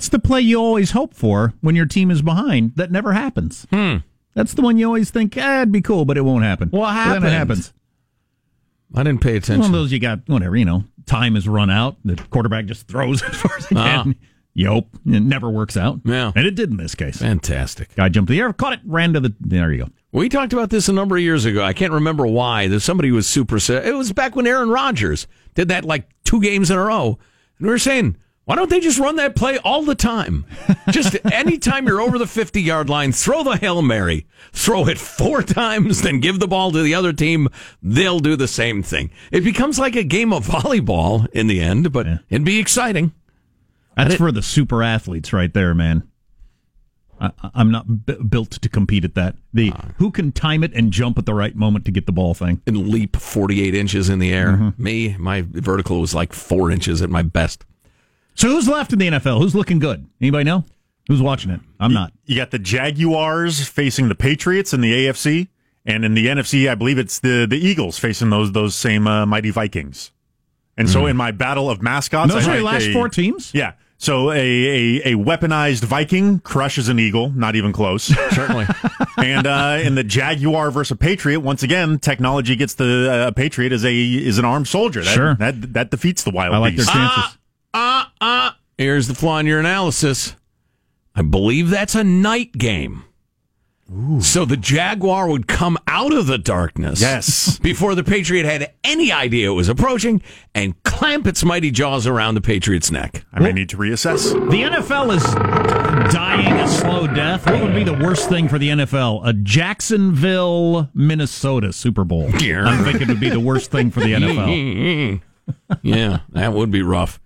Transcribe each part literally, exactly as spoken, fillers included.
that's the play you always hope for when your team is behind. That never happens. Hmm. That's the one you always think, ah, it'd be cool, but it won't happen. What happened? Then it happens. I didn't pay attention. One of those you got, whatever, you know, time is run out. The quarterback just throws it for it again. Yep. It never works out. Yeah. And it did in this case. Fantastic. Guy jumped in the air, caught it, ran to the, there you go. We talked about this a number of years ago. I can't remember why. There's somebody who was super, it was back when Aaron Rodgers did that like two games in a row. And we were saying, why don't they just run that play all the time? Just anytime you're over the fifty-yard line, throw the Hail Mary. Throw it four times, then give the ball to the other team. They'll do the same thing. It becomes like a game of volleyball in the end, but yeah. It'd be exciting. That's it, for the super athletes right there, man. I, I'm not b- built to compete at that. The uh, who can time it and jump at the right moment to get the ball thing. And leap forty-eight inches in the air. Mm-hmm. Me, my vertical was like four inches at my best. So who's left in the N F L? Who's looking good? Anybody know? Who's watching it? I'm not. You got the Jaguars facing the Patriots in the A F C, and in the N F C, I believe it's the, the Eagles facing those those same uh, mighty Vikings. And mm. so in my battle of mascots... Those I are the last a, four teams? Yeah. So a, a, a weaponized Viking crushes an Eagle. Not even close. Certainly. And uh, in the Jaguar versus Patriot, once again, technology gets the uh, Patriot as a is an armed soldier. That, sure. That, that defeats the wild beast. I like beast. their chances. Ah! Uh, uh, here's the flaw in your analysis. I believe that's a night game. Ooh. So the Jaguar would come out of the darkness yes. before the Patriot had any idea it was approaching and clamp its mighty jaws around the Patriot's neck. I may need to reassess. The N F L is dying a slow death. What would be the worst thing for the N F L? A Jacksonville, Minnesota Super Bowl. Yeah. I think it would be the worst thing for the N F L. Yeah, that would be rough.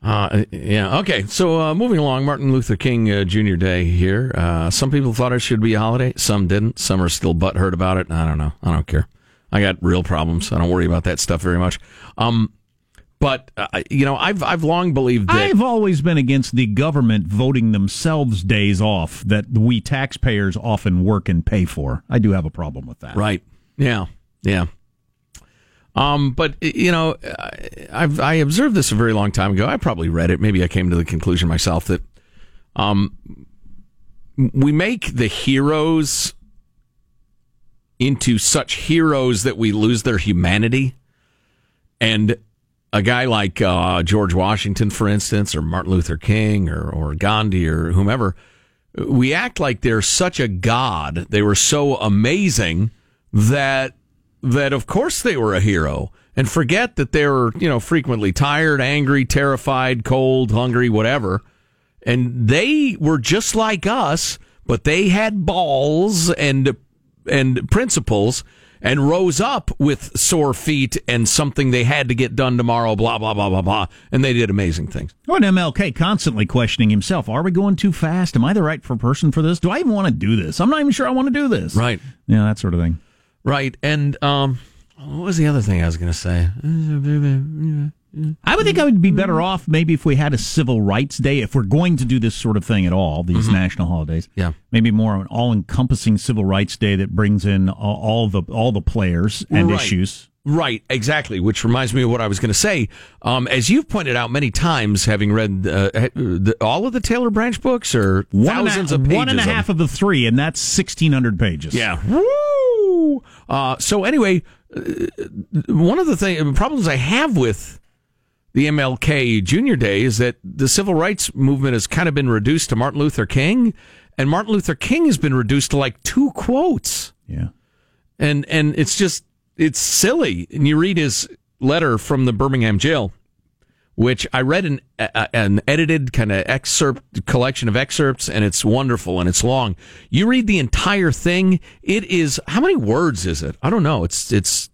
Uh, yeah, okay, so uh, moving along, Martin Luther King uh, Junior Day here. Uh, some people thought it should be a holiday, some didn't. Some are still butthurt about it. I don't know. I don't care. I got real problems. I don't worry about that stuff very much. Um, but, uh, you know, I've I've long believed that... I've always been against the government voting themselves days off that we taxpayers often work and pay for. I do have a problem with that. Right. Yeah, yeah. Um, but, you know, I've, I observed this a very long time ago. I probably read it. Maybe I came to the conclusion myself that um, we make the heroes into such heroes that we lose their humanity. And a guy like uh, George Washington, for instance, or Martin Luther King or, or Gandhi or whomever, we act like they're such a god. They were so amazing that... that of course they were a hero, and forget that they were, you know, frequently tired, angry, terrified, cold, hungry, whatever. And they were just like us, but they had balls and and principles and rose up with sore feet and something they had to get done tomorrow, blah, blah, blah, blah, blah. And they did amazing things. Oh, and M L K constantly questioning himself. Are we going too fast? Am I the right person for this? Do I even want to do this? I'm not even sure I want to do this. Right. Yeah, that sort of thing. Right, and um, what was the other thing I was going to say? I would think I would be better off maybe if we had a Civil Rights Day, if we're going to do this sort of thing at all, these mm-hmm. national holidays. Yeah, maybe more an all-encompassing Civil Rights Day that brings in all the all the players and right. issues. Right, exactly, which reminds me of what I was going to say. Um, as you've pointed out many times, having read uh, the, all of the Taylor Branch books, or thousands a, of pages. One and a half of, of the three, and that's sixteen hundred pages. Yeah. Woo! Uh, so anyway, one of the thing, problems I have with the M L K Junior Day is that the civil rights movement has kind of been reduced to Martin Luther King, and Martin Luther King has been reduced to like two quotes. Yeah, and and it's just it's silly. And you read his letter from the Birmingham jail, which I read an uh, an edited kind of excerpt collection of excerpts, and it's wonderful and it's long. You read the entire thing. It is how many words is it? I don't know. It's it's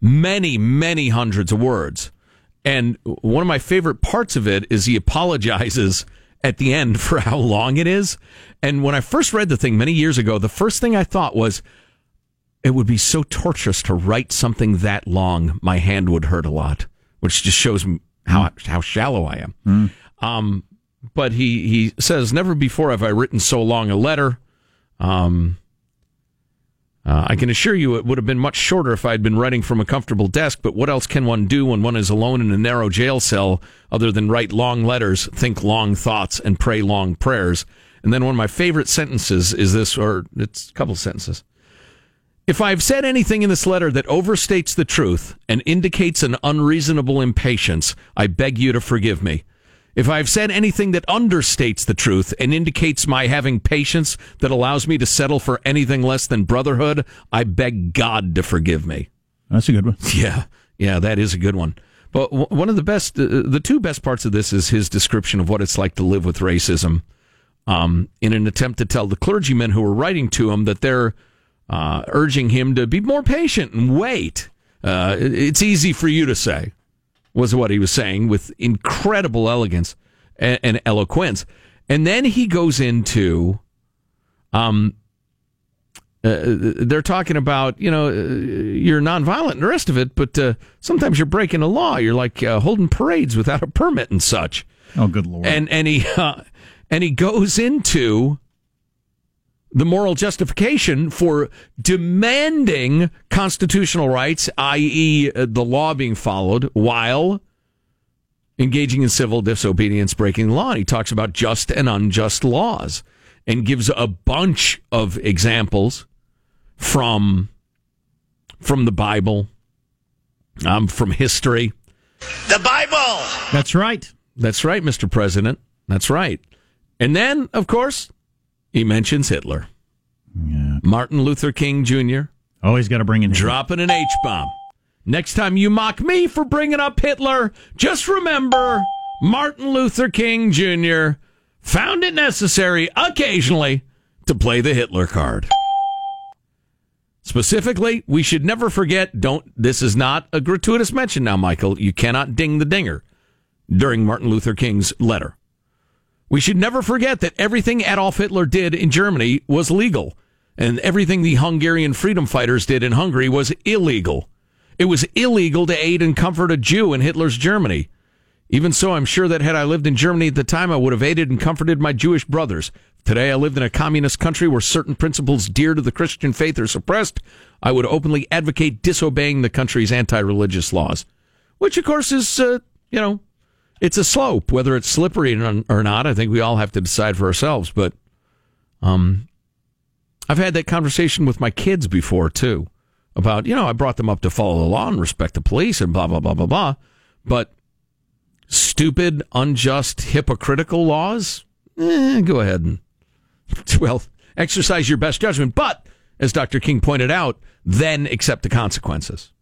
many many hundreds of words. And one of my favorite parts of it is he apologizes at the end for how long it is. And when I first read the thing many years ago, the first thing I thought was, it would be so torturous to write something that long. My hand would hurt a lot, which just shows me How how shallow I am. Mm. Um, but he, he says, never before have I written so long a letter. Um, Uh, I can assure you it would have been much shorter if I'd been writing from a comfortable desk, but what else can one do when one is alone in a narrow jail cell other than write long letters, think long thoughts, and pray long prayers? And then one of my favorite sentences is this, or it's a couple sentences. If I've said anything in this letter that overstates the truth and indicates an unreasonable impatience, I beg you to forgive me. If I've said anything that understates the truth and indicates my having patience that allows me to settle for anything less than brotherhood, I beg God to forgive me. That's a good one. Yeah, yeah, that is a good one. But one of the best, uh, the two best parts of this is his description of what it's like to live with racism um, in an attempt to tell the clergymen who were writing to him that they're uh, urging him to be more patient and wait. Uh, it's easy for you to say, was what he was saying with incredible elegance and, and eloquence. And then he goes into, um, uh, they're talking about, you know, uh, you're nonviolent and the rest of it, but uh, sometimes you're breaking a law. You're like uh, holding parades without a permit and such. Oh, good Lord. And, and, he, uh, and he goes into the moral justification for demanding constitutional rights, that is the law being followed, while engaging in civil disobedience, breaking the law. And he talks about just and unjust laws and gives a bunch of examples from, from the Bible, um, from history. The Bible! That's right. That's right, Mister President. That's right. And then, of course, he mentions Hitler. Yeah. Martin Luther King Junior Always got to bring in Hitler. Dropping an H-bomb. Next time you mock me for bringing up Hitler, just remember Martin Luther King Junior found it necessary occasionally to play the Hitler card. Specifically, we should never forget, don't, this is not a gratuitous mention now, Michael, you cannot ding the dinger during Martin Luther King's letter. We should never forget that everything Adolf Hitler did in Germany was legal, and everything the Hungarian freedom fighters did in Hungary was illegal. It was illegal to aid and comfort a Jew in Hitler's Germany. Even so, I'm sure that had I lived in Germany at the time, I would have aided and comforted my Jewish brothers. Today, I lived in a communist country where certain principles dear to the Christian faith are suppressed. I would openly advocate disobeying the country's anti-religious laws, which, of course, is, uh, you know, it's a slope, whether it's slippery or not. I think we all have to decide for ourselves. But um, I've had that conversation with my kids before, too, about, you know, I brought them up to follow the law and respect the police and blah, blah, blah, blah, blah. But stupid, unjust, hypocritical laws, eh, go ahead and, well, exercise your best judgment. But, as Doctor King pointed out, then accept the consequences.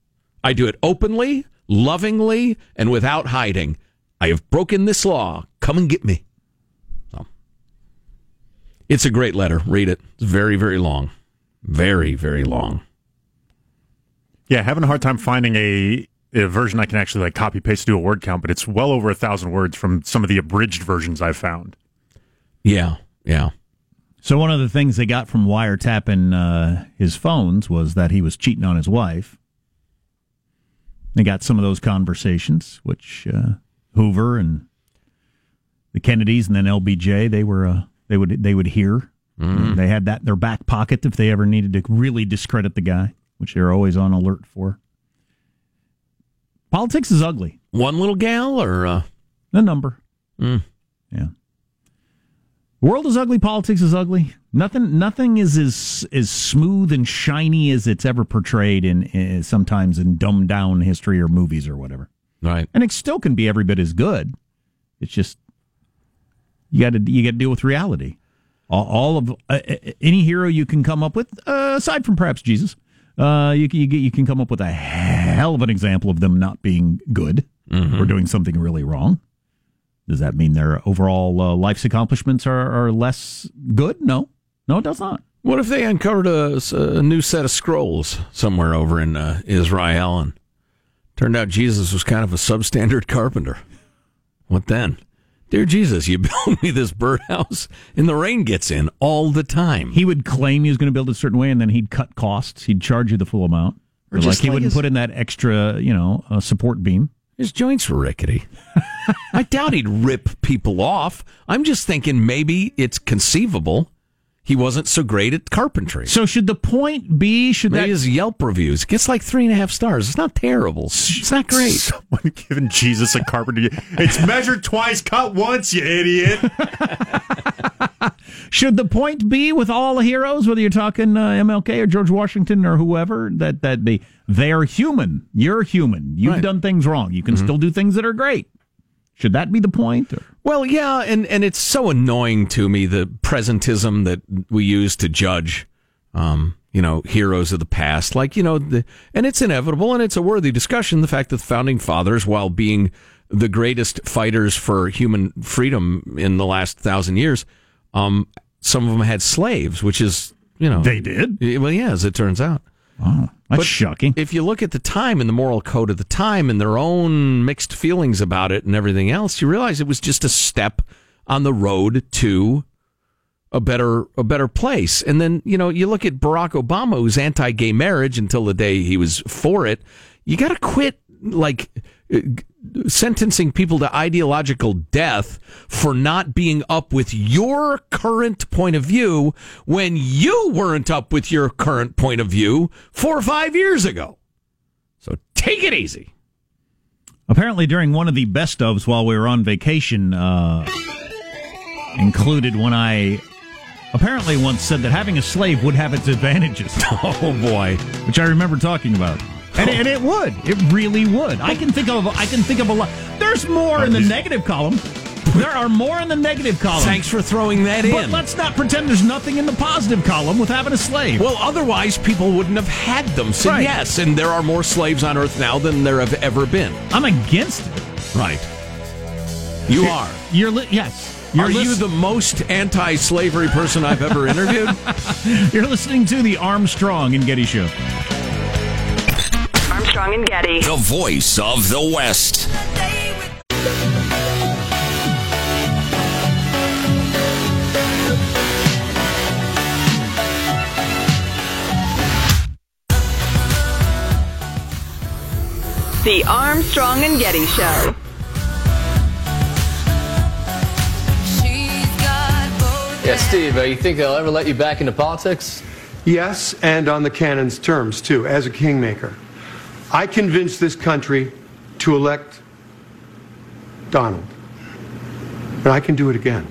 I do it openly, lovingly, and without hiding. I have broken this law. Come and get me. So, it's a great letter. Read it. It's very, very long. Very, very long. Yeah, having a hard time finding a, a version I can actually like copy paste to do a word count, but it's well over a thousand words from some of the abridged versions I've found. Yeah, yeah. So one of the things they got from wiretapping uh, his phones was that he was cheating on his wife. They got some of those conversations, which... Uh, Hoover and the Kennedys, and then L B J. They were uh, they would they would hear. Mm. They had that in their back pocket if they ever needed to really discredit the guy, which they're always on alert for. Politics is ugly. One little gal or uh... a number. Mm. Yeah, the world is ugly. Politics is ugly. Nothing nothing is as as smooth and shiny as it's ever portrayed in, in sometimes in dumbed down history or movies or whatever. Right. And it still can be every bit as good. It's just you got to you got to deal with reality. All, all of uh, any hero you can come up with, uh, aside from perhaps Jesus, uh, you, you you can come up with a hell of an example of them not being good mm-hmm. or doing something really wrong. Does that mean their overall uh, life's accomplishments are, are less good? No, no, it does not. What if they uncovered a, a new set of scrolls somewhere over in uh, Israel and? Turned out Jesus was kind of a substandard carpenter. What then? Dear Jesus, you build me this birdhouse, and the rain gets in all the time. He would claim he was going to build a certain way, and then he'd cut costs. He'd charge you the full amount. Or just like he like wouldn't his, put in that extra, you know, uh, support beam. His joints were rickety. I doubt he'd rip people off. I'm just thinking maybe it's conceivable He wasn't so great at carpentry. So should the point be, should Maybe that... his Yelp reviews. Gets like three and a half stars. It's not terrible. It's not great. Someone giving Jesus a carpentry. It's measured twice, cut once, you idiot. Should the point be with all the heroes, whether you're talking uh, M L K or George Washington or whoever, that that be, they're human. You're human. You've right. done things wrong. You can mm-hmm. still do things that are great. Should that be the point? Or? Well, yeah, and, and it's so annoying to me, the presentism that we use to judge, um, you know, heroes of the past. Like, you know, the, and it's inevitable, and it's a worthy discussion, the fact that the Founding Fathers, while being the greatest fighters for human freedom in the last thousand years, um, some of them had slaves, which is, you know... They did? Well, yeah, as it turns out. Wow. That's but shocking. If you look at the time and the moral code of the time and their own mixed feelings about it and everything else, you realize it was just a step on the road to a better a better place. And then, you know, you look at Barack Obama, who's anti-gay marriage until the day he was for it. You got to quit, like, sentencing people to ideological death for not being up with your current point of view when you weren't up with your current point of view four or five years ago. So take it easy. Apparently during one of the best ofs while we were on vacation, uh, included when I apparently once said that having a slave would have its advantages. Oh boy. Which I remember talking about. And, and it would. It really would. I can think of I can think of a lot. There's more in the negative column. There are more in the negative column. Thanks for throwing that in. But let's not pretend there's nothing in the positive column with having a slave. Well, otherwise people wouldn't have had them. So right. yes, and there are more slaves on Earth now than there have ever been. I'm against it. Right. You are. You're li- yes. You're Are list- you the most anti-slavery person I've ever interviewed? You're listening to the Armstrong and Getty Show. Armstrong and Getty. The voice of the West. The Armstrong and Getty Show. Yeah, Steve, uh, you think they'll ever let you back into politics? Yes, and on the canon's terms, too, as a kingmaker. I convinced this country to elect Donald. And I can do it again.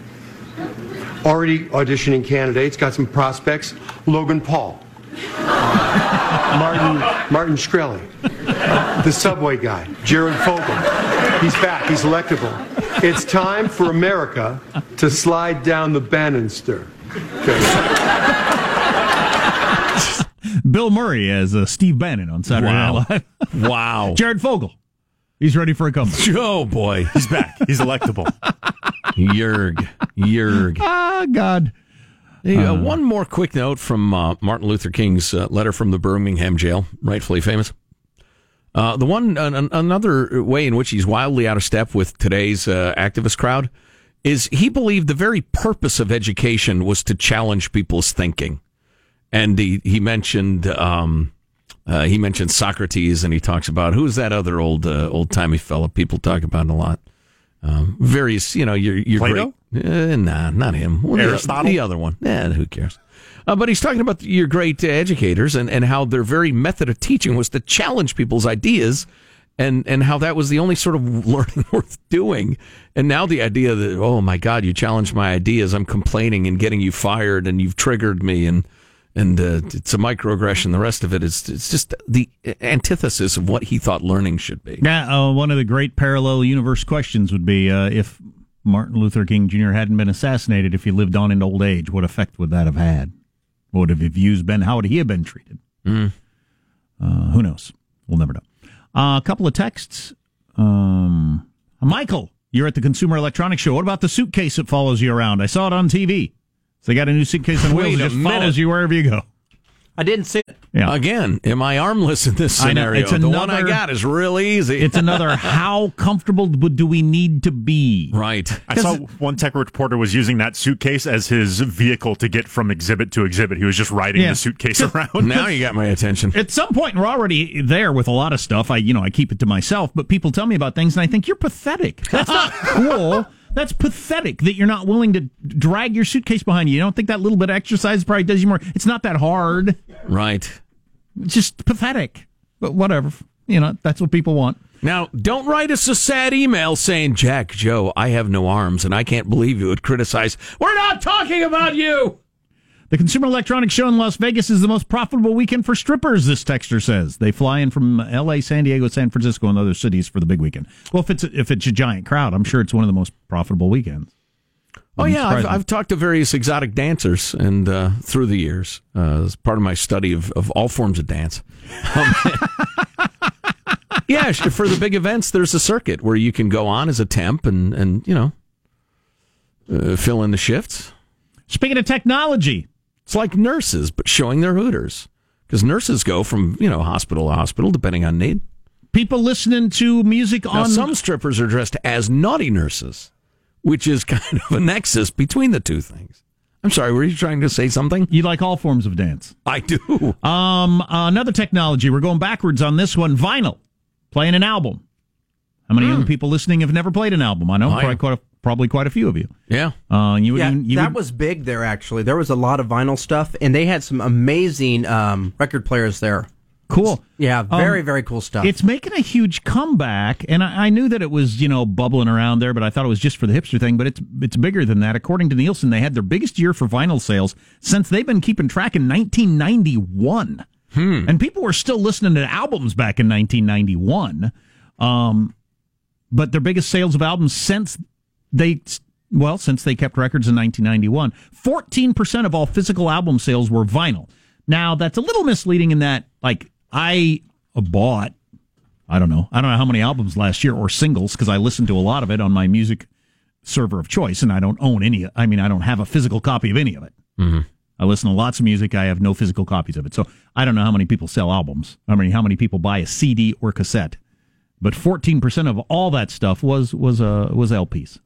Already auditioning candidates, got some prospects. Logan Paul. Martin Martin Shkreli. The subway guy. Jared Fogle. He's back. He's electable. It's time for America to slide down the Bannon stair. Okay. Bill Murray as uh, Steve Bannon on Saturday wow. Night Live. Wow. Jared Fogle. He's ready for a comeback. Oh, boy. He's back. He's electable. Yerg. Yerg. Ah, God. Hey, uh, uh, one more quick note from uh, Martin Luther King's uh, letter from the Birmingham jail, rightfully famous. Uh, the one, an, another way in which he's wildly out of step with today's uh, activist crowd is he believed the very purpose of education was to challenge people's thinking. And he, he mentioned um, uh, he mentioned Socrates, and he talks about who's that other old uh, old timey fella people talk about a lot. Um, various, you know, you're you're Plato? great. Uh, nah, not him. Well, Aristotle, the, the other one. Eh, who cares? Uh, but he's talking about your great uh, educators and, and how their very method of teaching was to challenge people's ideas, and and how that was the only sort of learning worth doing. And now the idea that oh my God, you challenged my ideas, I'm complaining and getting you fired, and you've triggered me and. And uh, it's a microaggression. The rest of it is it's just the antithesis of what he thought learning should be. Now, uh, one of the great parallel universe questions would be uh, if Martin Luther King Junior hadn't been assassinated, if he lived on in old age, what effect would that have had? What would have his views been? How would he have been treated? Mm. Uh, who knows? We'll never know. Uh, a couple of texts. Um, Michael, you're at the Consumer Electronics Show. What about the suitcase that follows you around? I saw it on T V. So they got a new suitcase on wheels that just minute. follows you wherever you go. I didn't see it. Yeah. Again, am I armless in this scenario? It's another, the one I got is real easy. It's another how comfortable do we need to be? Right. I saw one tech reporter was using that suitcase as his vehicle to get from exhibit to exhibit. He was just riding yeah. the suitcase around. Now you got my attention. At some point, we're already there with a lot of stuff. I, you know, I keep it to myself, but people tell me about things, and I think, you're pathetic. That's not cool. That's pathetic that you're not willing to drag your suitcase behind you. You don't think that little bit of exercise probably does you more? It's not that hard. Right. It's just pathetic. But whatever. You know, that's what people want. Now, don't write us a sad email saying, Jack, Joe, I have no arms, and I can't believe you would criticize. We're not talking about you! The Consumer Electronics Show in Las Vegas is the most profitable weekend for strippers, this texter says. They fly in from L A, San Diego, San Francisco, and other cities for the big weekend. Well, if it's a, if it's a giant crowd, I'm sure it's one of the most profitable weekends. Oh, I'm yeah. I've, I've talked to various exotic dancers and uh, through the years uh, as part of my study of, of all forms of dance. Um, yeah, for the big events, there's a circuit where you can go on as a temp and, and you know, uh, fill in the shifts. Speaking of technology... It's like nurses, but showing their hooters. Because nurses go from, you know, hospital to hospital, depending on need. People listening to music now, on... Some strippers are dressed as naughty nurses, which is kind of a nexus between the two things. I'm sorry, were you trying to say something? You like all forms of dance. I do. Um, another technology. We're going backwards on this one. Vinyl. Playing an album. How many hmm. young people listening have never played an album? I know, I probably quite a... Probably quite a few of you. Yeah. Uh, you, yeah, you, you that would... was big there, actually. There was a lot of vinyl stuff, and they had some amazing um, record players there. Cool. It's, yeah, very, um, very cool stuff. It's making a huge comeback, and I, I knew that it was, you know, bubbling around there, but I thought it was just for the hipster thing, but it's it's bigger than that. According to Nielsen, they had their biggest year for vinyl sales since they've been keeping track in nineteen ninety-one. Hmm. And people were still listening to albums back in nineteen ninety-one, um, but their biggest sales of albums since... They well, since they kept records in nineteen ninety-one, fourteen percent of all physical album sales were vinyl. Now, that's a little misleading in that, like, I bought, I don't know, I don't know how many albums last year or singles, because I listened to a lot of it on my music server of choice, and I don't own any, I mean, I don't have a physical copy of any of it. Mm-hmm. I listen to lots of music. I have no physical copies of it. So I don't know how many people sell albums. I mean, how many people buy a C D or cassette. But fourteen percent of all that stuff was was uh, was L Ps.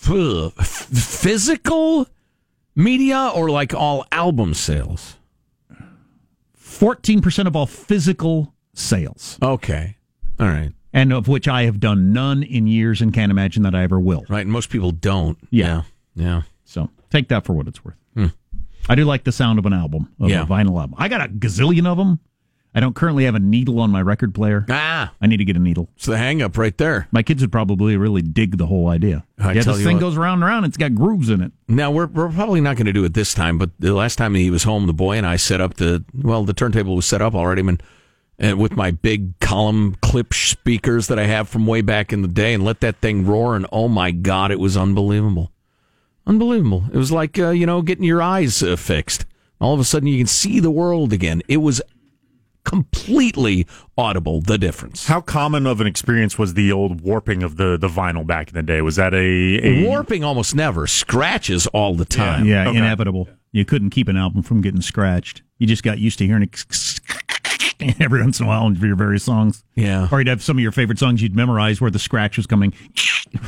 Physical media or like all album sales? fourteen percent of all physical sales. Okay. All right. And of which I have done none in years and can't imagine that I ever will. Right. And most people don't. Yeah. Yeah. yeah. So take that for what it's worth. Hmm. I do like the sound of an album, of yeah. a vinyl album. I got a gazillion of them. I don't currently have a needle on my record player. Ah. I need to get a needle. It's the hang-up right there. My kids would probably really dig the whole idea. I yeah, tell this you thing what. goes round and round. It's got grooves in it. Now, we're, we're probably not going to do it this time, but the last time he was home, the boy and I set up the, well, the turntable was set up already, and, and with my big column clip speakers that I have from way back in the day, and let that thing roar, and oh my God, it was unbelievable. Unbelievable. It was like, uh, you know, getting your eyes uh, fixed. All of a sudden, you can see the world again. It was completely audible, the difference. How common of an experience was the old warping of the, the vinyl back in the day? Was that a, a... Warping almost never. Scratches all the time. Yeah, yeah okay. Inevitable. You couldn't keep an album from getting scratched. You just got used to hearing it every once in a while for your various songs. Yeah. Or you'd have some of your favorite songs you'd memorize where the scratch was coming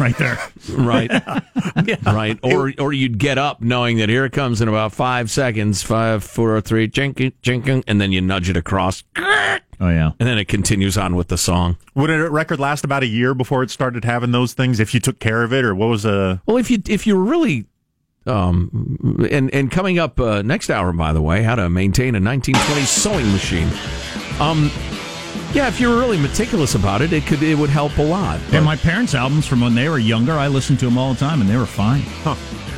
right there. Right. yeah. Right. Or or you'd get up knowing that here it comes in about five seconds, five, four, three, chink, chink, and then you nudge it across. Oh, yeah. And then it continues on with the song. Would a record last about a year before it started having those things if you took care of it? Or what was a... Well, if you if you really... um and, and coming up uh, next hour, by the way, how to maintain a nineteen twenties sewing machine. Um, yeah, if you were really meticulous about it, it could it would help a lot. But. And my parents' albums from when they were younger, I listened to them all the time, and they were fine. Huh.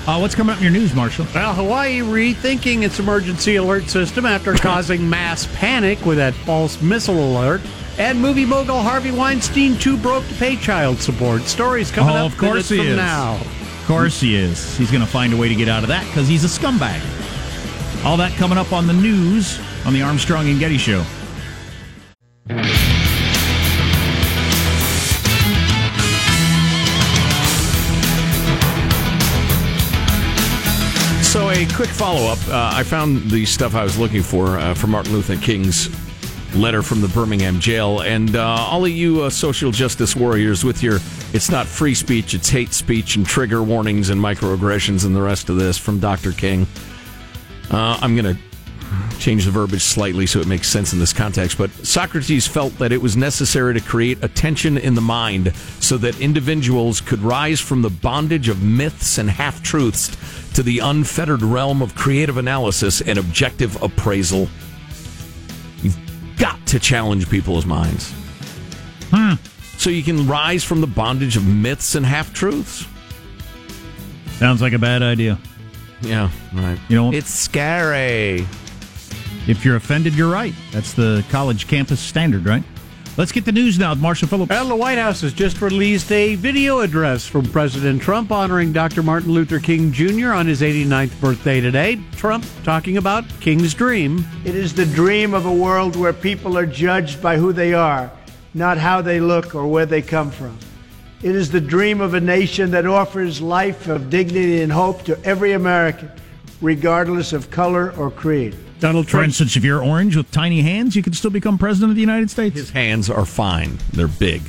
Uh, what's coming up in your news, Marshall? Well, Hawaii rethinking its emergency alert system after causing mass panic with that false missile alert. And movie mogul Harvey Weinstein too broke to pay child support. Stories coming oh, up of course he is. now. Of course he is. He's going to find a way to get out of that because he's a scumbag. All that coming up on the news on the Armstrong and Getty Show. So a quick follow-up. Uh, I found the stuff I was looking for uh, from Martin Luther King's letter from the Birmingham jail. And uh, all of you uh, social justice warriors with your, it's not free speech, it's hate speech and trigger warnings and microaggressions and the rest of this from Doctor King. Uh, I'm going to change the verbiage slightly so it makes sense in this context. But Socrates felt that it was necessary to create a tension in the mind so that individuals could rise from the bondage of myths and half-truths to the unfettered realm of creative analysis and objective appraisal. You've got to challenge people's minds. Hmm. So you can rise from the bondage of myths and half-truths. Sounds like a bad idea. Yeah, right. You know, it's scary. If you're offended, you're right. That's the college campus standard, right? Let's get the news now with Marshall Phillips. Well, the White House has just released a video address from President Trump honoring Doctor Martin Luther King Junior on his eighty-ninth birthday today. Trump talking about King's dream. It is the dream of a world where people are judged by who they are, not how they look or where they come from. It is the dream of a nation that offers life of dignity and hope to every American, regardless of color or creed. Donald Trump. For instance, if you're orange with tiny hands, you can still become president of the United States. His hands are fine. They're big.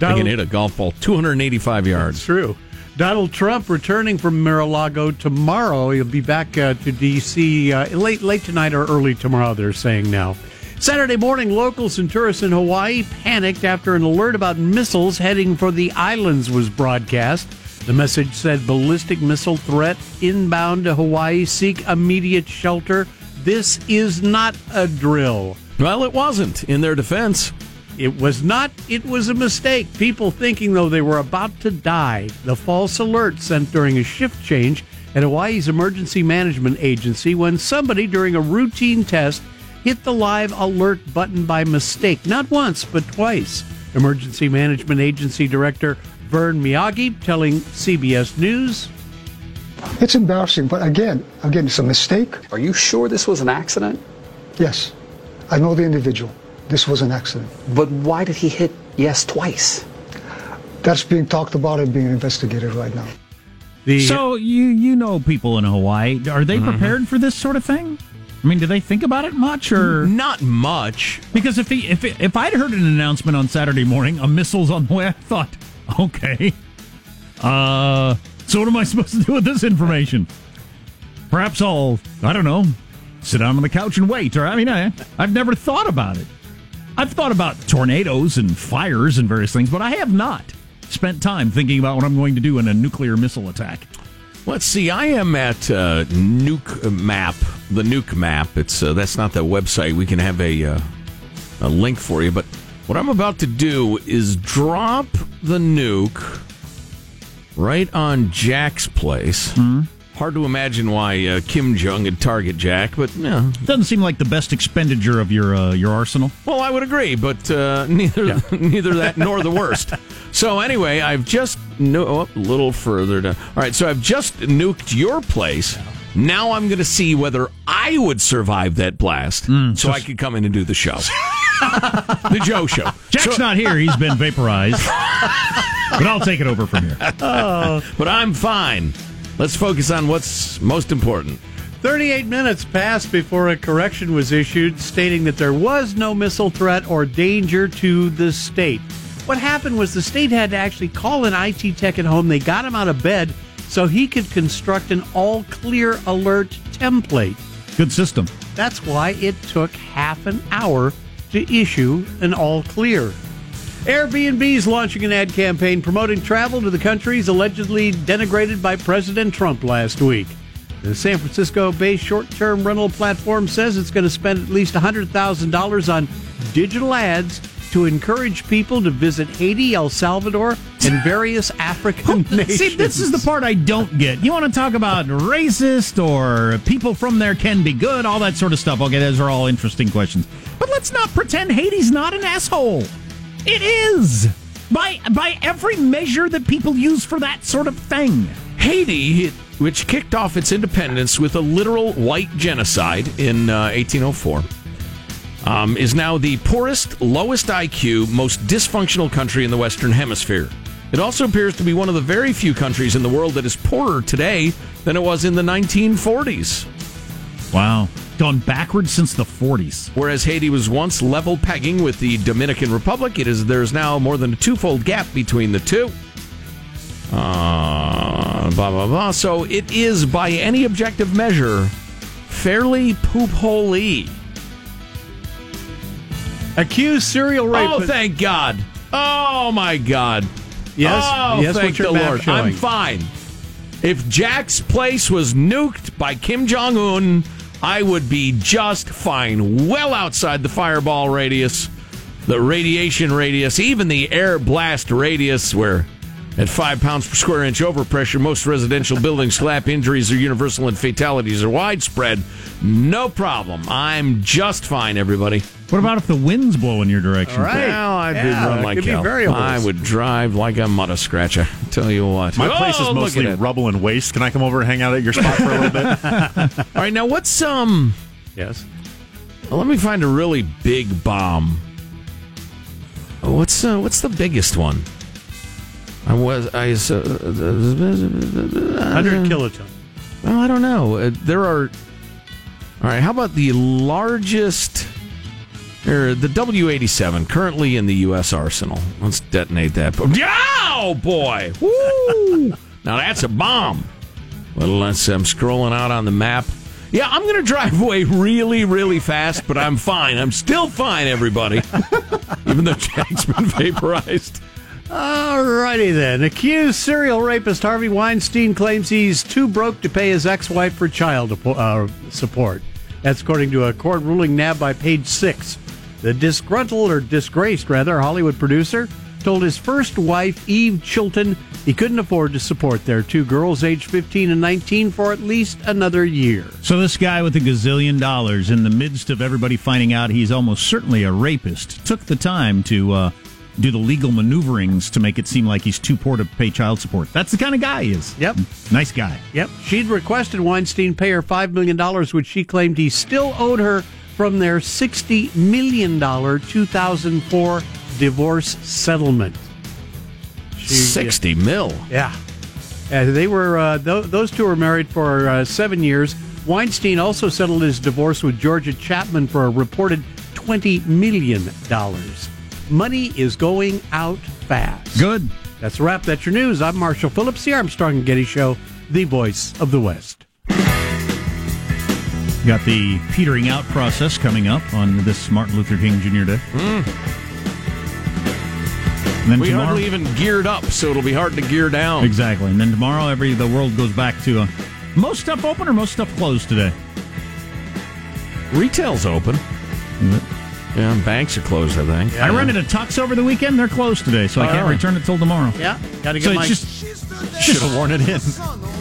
Donald, he can hit a golf ball two hundred eighty-five yards. That's true. Donald Trump returning from Mar-a-Lago tomorrow. He'll be back uh, to D C Uh, late, late tonight or early tomorrow, they're saying now. Saturday morning, locals and tourists in Hawaii panicked after an alert about missiles heading for the islands was broadcast. The message said, ballistic missile threat inbound to Hawaii. Seek immediate shelter. This is not a drill. Well, it wasn't, in their defense. It was not. It was a mistake. People thinking, though, they were about to die. The false alert sent during a shift change at Hawaii's Emergency Management Agency when somebody, during a routine test, hit the live alert button by mistake, not once, but twice. Emergency Management Agency Director Vern Miyagi telling C B S News. It's embarrassing, but again, again, it's a mistake. Are you sure this was an accident? Yes. I know the individual. This was an accident. But why did he hit yes twice? That's being talked about and being investigated right now. The- so you, you know people in Hawaii. Are they mm-hmm. prepared for this sort of thing? I mean, do they think about it much, or not much? Because if he, if if I'd heard an announcement on Saturday morning, a missile's on the way, I thought, okay, uh, so what am I supposed to do with this information? Perhaps I'll, I don't know, sit down on the couch and wait. Or I mean, I, I've never thought about it. I've thought about tornadoes and fires and various things, but I have not spent time thinking about what I'm going to do in a nuclear missile attack. Let's see. I am at uh, Nuke Map, the Nuke Map. It's uh, that's not the website. We can have a uh, a link for you. But what I'm about to do is drop the nuke right on Jack's place. Mm-hmm. Hard to imagine why uh, Kim Jong would target Jack, but no, doesn't seem like the best expenditure of your uh, your arsenal. Well, I would agree, but uh, neither yeah. neither that nor the worst. So anyway, I've just no oh, a little further down. All right, so I've just nuked your place. Now I'm going to see whether I would survive that blast, mm, so, so I could come in and do the show, the Joe Show. Jack's so, not here; he's been vaporized, but I'll take it over from here. Oh. But I'm fine. Let's focus on what's most important. thirty-eight minutes passed before a correction was issued stating that there was no missile threat or danger to the state. What happened was the state had to actually call an I T tech at home. They got him out of bed so he could construct an all-clear alert template. Good system. That's why it took half an hour to issue an all-clear. Airbnb is launching an ad campaign promoting travel to the countries allegedly denigrated by President Trump last week. The San Francisco-based short-term rental platform says it's going to spend at least one hundred thousand dollars on digital ads to encourage people to visit Haiti, El Salvador, and various African nations. See, this is the part I don't get. You want to talk about racist or people from there can be good, all that sort of stuff. Okay, those are all interesting questions. But let's not pretend Haiti's not an asshole. It is, by by every measure that people use for that sort of thing. Haiti, which kicked off its independence with a literal white genocide in uh, eighteen oh four, um, is now the poorest, lowest I Q, most dysfunctional country in the Western Hemisphere. It also appears to be one of the very few countries in the world that is poorer today than it was in the nineteen forties. Wow. Gone backwards since the forties. Whereas Haiti was once level pegging with the Dominican Republic, it is there is now more than a twofold gap between the two. Uh, blah, blah, blah. So it is, by any objective measure, fairly poop-hole-y. Accused serial rape. Oh, thank God. Oh, my God. Yes, oh, yes, thank the Lord. Showing. I'm fine. If Jack's place was nuked by Kim Jong-un, I would be just fine. Well outside the fireball radius, the radiation radius, even the air blast radius, where at five pounds per square inch overpressure, most residential building slap injuries are universal and fatalities are widespread. No problem. I'm just fine, everybody. What about if the winds blow in your direction? All right. Well, I'd yeah, be run like hell. I would drive like a mud scratcher. Tell you what. My oh, place is mostly rubble and waste. Can I come over and hang out at your spot for a little bit? All right. Now, what's... um? Yes? Well, let me find a really big bomb. What's uh, what's the biggest one? I was I uh, one hundred kiloton. Well, I don't know. Uh, there are. All right. How about the largest? Or the W eighty-seven currently in the U S arsenal. Let's detonate that. Oh boy! Woo! Now that's a bomb. Well, let's. I'm scrolling out on the map. Yeah, I'm going to drive away really, really fast, but I'm fine. I'm still fine, everybody. Even though Jack's been vaporized. All righty then. Accused serial rapist Harvey Weinstein claims he's too broke to pay his ex-wife for child uh, support. That's according to a court ruling nabbed by Page Six. The disgruntled, or disgraced rather, Hollywood producer told his first wife, Eve Chilton, he couldn't afford to support their two girls, aged fifteen and nineteen, for at least another year. So this guy with a gazillion dollars, in the midst of everybody finding out he's almost certainly a rapist, took the time to uh, do the legal maneuverings to make it seem like he's too poor to pay child support. That's the kind of guy he is. Yep. Nice guy. Yep. She'd requested Weinstein pay her five million dollars, which she claimed he still owed her from their sixty million dollars two thousand four divorce settlement. She, Sixty uh, mil. Yeah, uh, they were. Uh, th- those two were married for uh, seven years. Weinstein also settled his divorce with Georgia Chapman for a reported twenty million dollars. Money is going out fast. Good. That's a wrap. That's your news. I'm Marshall Phillips, the Armstrong and Getty Show, the voice of the West. Got the petering out process coming up on this Martin Luther King Junior Day. Mm. And then we tomorrow, hardly even geared up, so it'll be hard to gear down. Exactly. And then tomorrow, every the world goes back to uh, most stuff open or most stuff closed today? Retail's open. Is it? Yeah, banks are closed, I think. Yeah. I rented a tux over the weekend. They're closed today, so oh, I can't right. return it till tomorrow. Yeah, got to get so my... Should have worn it in.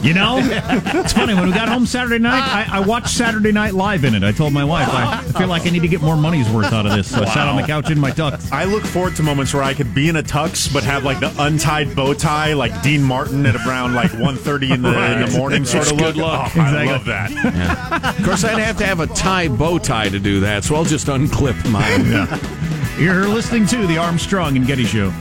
You know? It's funny. When we got home Saturday night, I, I watched Saturday Night Live in it. I told my wife, I feel like I need to get more money's worth out of this. So wow. I sat on the couch in my tux. I look forward to moments where I could be in a tux, but have like the untied bow tie, like Dean Martin at around like one thirty in the, right. in the morning sort it's of look. luck. Oh, exactly. I love that. Yeah. Of course, I'd have to have a tie bow tie to do that, so I'll just unclip mine. Yeah. You're listening to The Armstrong and Getty Show.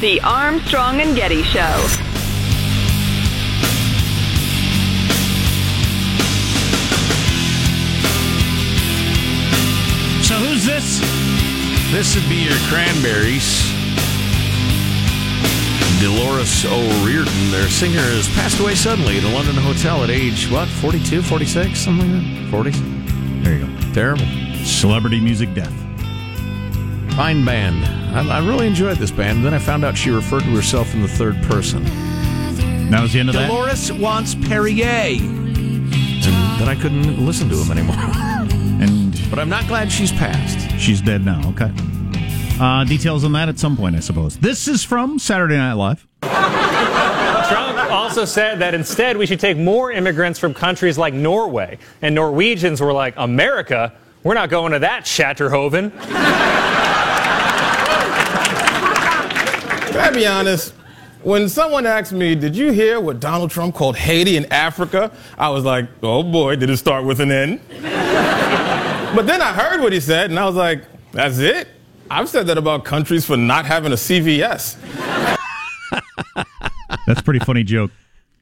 The Armstrong and Getty Show. So who's this? This would be your Cranberries. Dolores O'Riordan, their singer, has passed away suddenly at a London hotel at age, what, forty-two, forty-six, something like that? forty? There you go. Terrible. Celebrity music death. Fine band. I, I really enjoyed this band. Then I found out she referred to herself in the third person. That was the end of Dolores that? Dolores wants Perrier. And then I couldn't listen to him anymore. And But I'm not glad she's passed. She's dead now, okay. Uh, details on that at some point, I suppose. This is from Saturday Night Live. Trump also said that instead we should take more immigrants from countries like Norway. And Norwegians were like, America? We're not going to that, Shatterhoven. I'll be honest, when someone asked me, did you hear what Donald Trump called Haiti and Africa? I was like, oh boy, did it start with an N? But then I heard what he said, and I was like, that's it? I've said that about countries for not having a C V S. That's a pretty funny joke.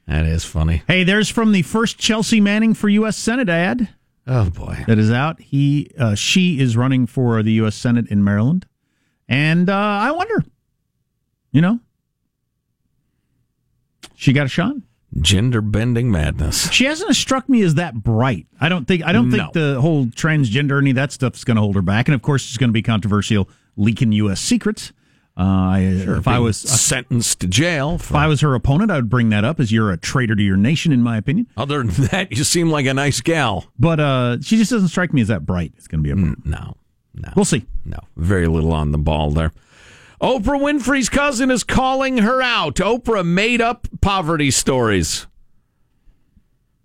That is funny. Hey, there's from the first Chelsea Manning for U S Senate ad. Oh, boy. That is out. He, uh, she is running for the U S Senate in Maryland. And uh, I wonder, you know, she got a shot. Gender bending madness. She hasn't struck me as that bright. I don't think I don't no. think the whole transgender any of that stuff's going to hold her back. And of course, it's going to be controversial, leaking U S secrets. Uh, sure, if I was sentenced to jail, for, if I was her opponent, I would bring that up as you're a traitor to your nation, in my opinion. Other than that, you seem like a nice gal. But uh, she just doesn't strike me as that bright. It's going to be a mm, no, no. We'll see. No, very little on the ball there. Oprah Winfrey's cousin is calling her out. Oprah made up poverty stories.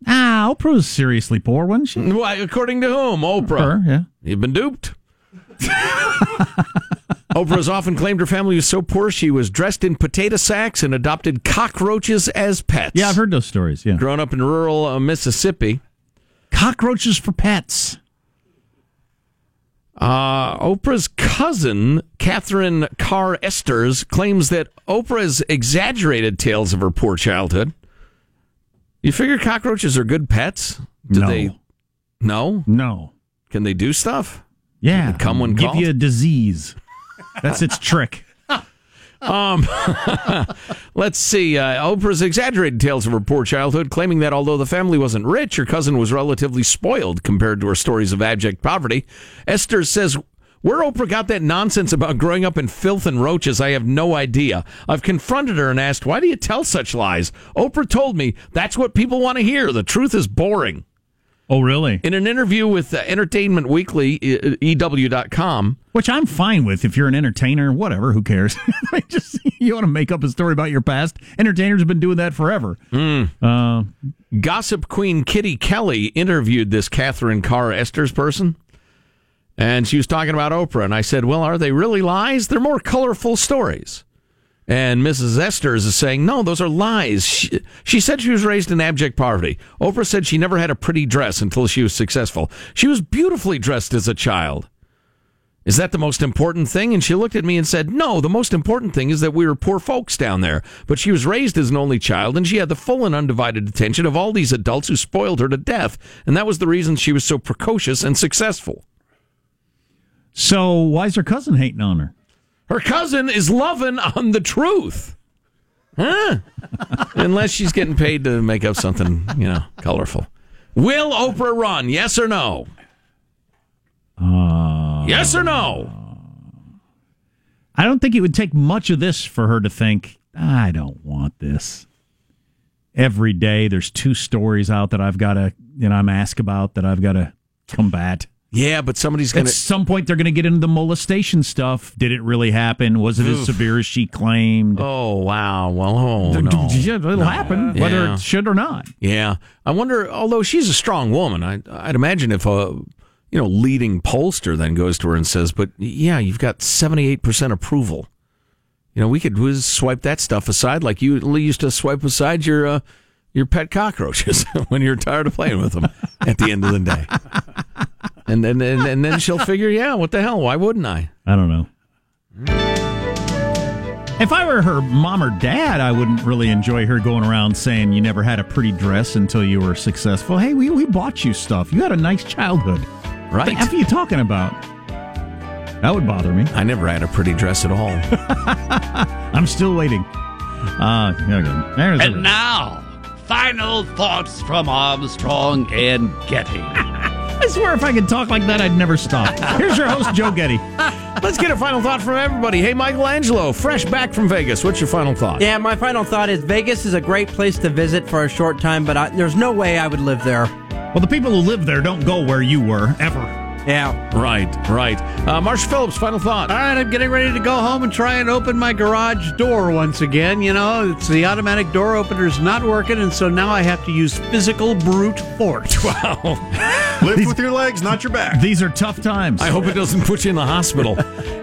Ah, Oprah was seriously poor, wasn't she? Why, according to whom? Oprah. Her, yeah. You've been duped. Oprah has often claimed her family was so poor she was dressed in potato sacks and adopted cockroaches as pets. Yeah, I've heard those stories, yeah. Grown up in rural uh, Mississippi. Cockroaches for pets. Uh, Oprah's cousin, Catherine Carr Esters, claims that Oprah's exaggerated tales of her poor childhood. You figure cockroaches are good pets? Did no. They, no? No. Can they do stuff? Yeah. They come when give called? You a disease. That's its trick. Um, let's see. Uh, Oprah's exaggerated tales of her poor childhood, claiming that although the family wasn't rich, her cousin was relatively spoiled compared to her stories of abject poverty. Esther says, where Oprah got that nonsense about growing up in filth and roaches, I have no idea. I've confronted her and asked, why do you tell such lies? Oprah told me that's what people want to hear. The truth is boring. Oh, really? In an interview with uh, Entertainment Weekly, E W dot com. Which I'm fine with. If you're an entertainer, whatever, who cares? I mean, just you want to make up a story about your past? Entertainers have been doing that forever. Mm. Uh, Gossip queen Kitty Kelly interviewed this Catherine Carr Esters person, and she was talking about Oprah, and I said, well, are they really lies? They're more colorful stories. And Missus Esters is saying, no, those are lies. She, she said she was raised in abject poverty. Oprah said she never had a pretty dress until she was successful. She was beautifully dressed as a child. Is that the most important thing? And she looked at me and said, no, the most important thing is that we were poor folks down there. But she was raised as an only child, and she had the full and undivided attention of all these adults who spoiled her to death. And that was the reason she was so precocious and successful. So why is her cousin hating on her? Her cousin is loving on the truth. Huh? Unless she's getting paid to make up something, you know, colorful. Will Oprah run? Yes or no? Uh, yes or no? I don't think it would take much of this for her to think, I don't want this. Every day there's two stories out that I've got to, you know, I'm asked about that I've got to combat. Yeah, but somebody's going to... At some point, they're going to get into the molestation stuff. Did it really happen? Was it Oof. as severe as she claimed? Oh, wow. Well, oh, d- no. D- it'll no. happen, yeah. whether it should or not. Yeah. I wonder, although she's a strong woman, I, I'd imagine if a you know leading pollster then goes to her and says, but yeah, you've got seventy-eight percent approval. You know, we could swipe that stuff aside like you used to swipe aside your, uh, your pet cockroaches when you're tired of playing with them at the end of the day. And then and, and then she'll figure, yeah, what the hell? Why wouldn't I? I don't know. If I were her mom or dad, I wouldn't really enjoy her going around saying you never had a pretty dress until you were successful. Hey, we, we bought you stuff. You had a nice childhood. Right. What the F are you talking about? That would bother me. I never had a pretty dress at all. I'm still waiting. Uh, there we go. There's and now, final thoughts from Armstrong and Getty. I swear if I could talk like that, I'd never stop. Here's your host, Joe Getty. Let's get a final thought from everybody. Hey, Michelangelo, fresh back from Vegas. What's your final thought? Yeah, my final thought is Vegas is a great place to visit for a short time, but I, there's no way I would live there. Well, the people who live there don't go where you were, ever. Yeah. Right, right. Uh, Marshall Phillips, final thought. All right, I'm getting ready to go home and try and open my garage door once again. You know, it's the automatic door opener's not working, and so now I have to use physical brute force. Wow. Lift these, with your legs, not your back. These are tough times. I hope it doesn't put you in the hospital.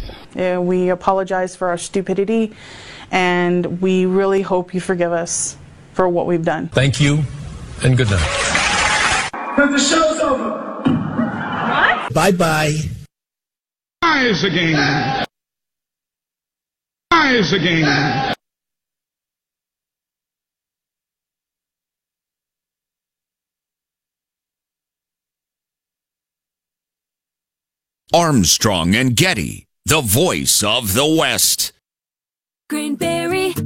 And we apologize for our stupidity, and we really hope you forgive us for what we've done. Thank you, and good night. The show's over. What? Bye-bye. Rise again. Rise again. Armstrong and Getty, the voice of the West. Green Bay.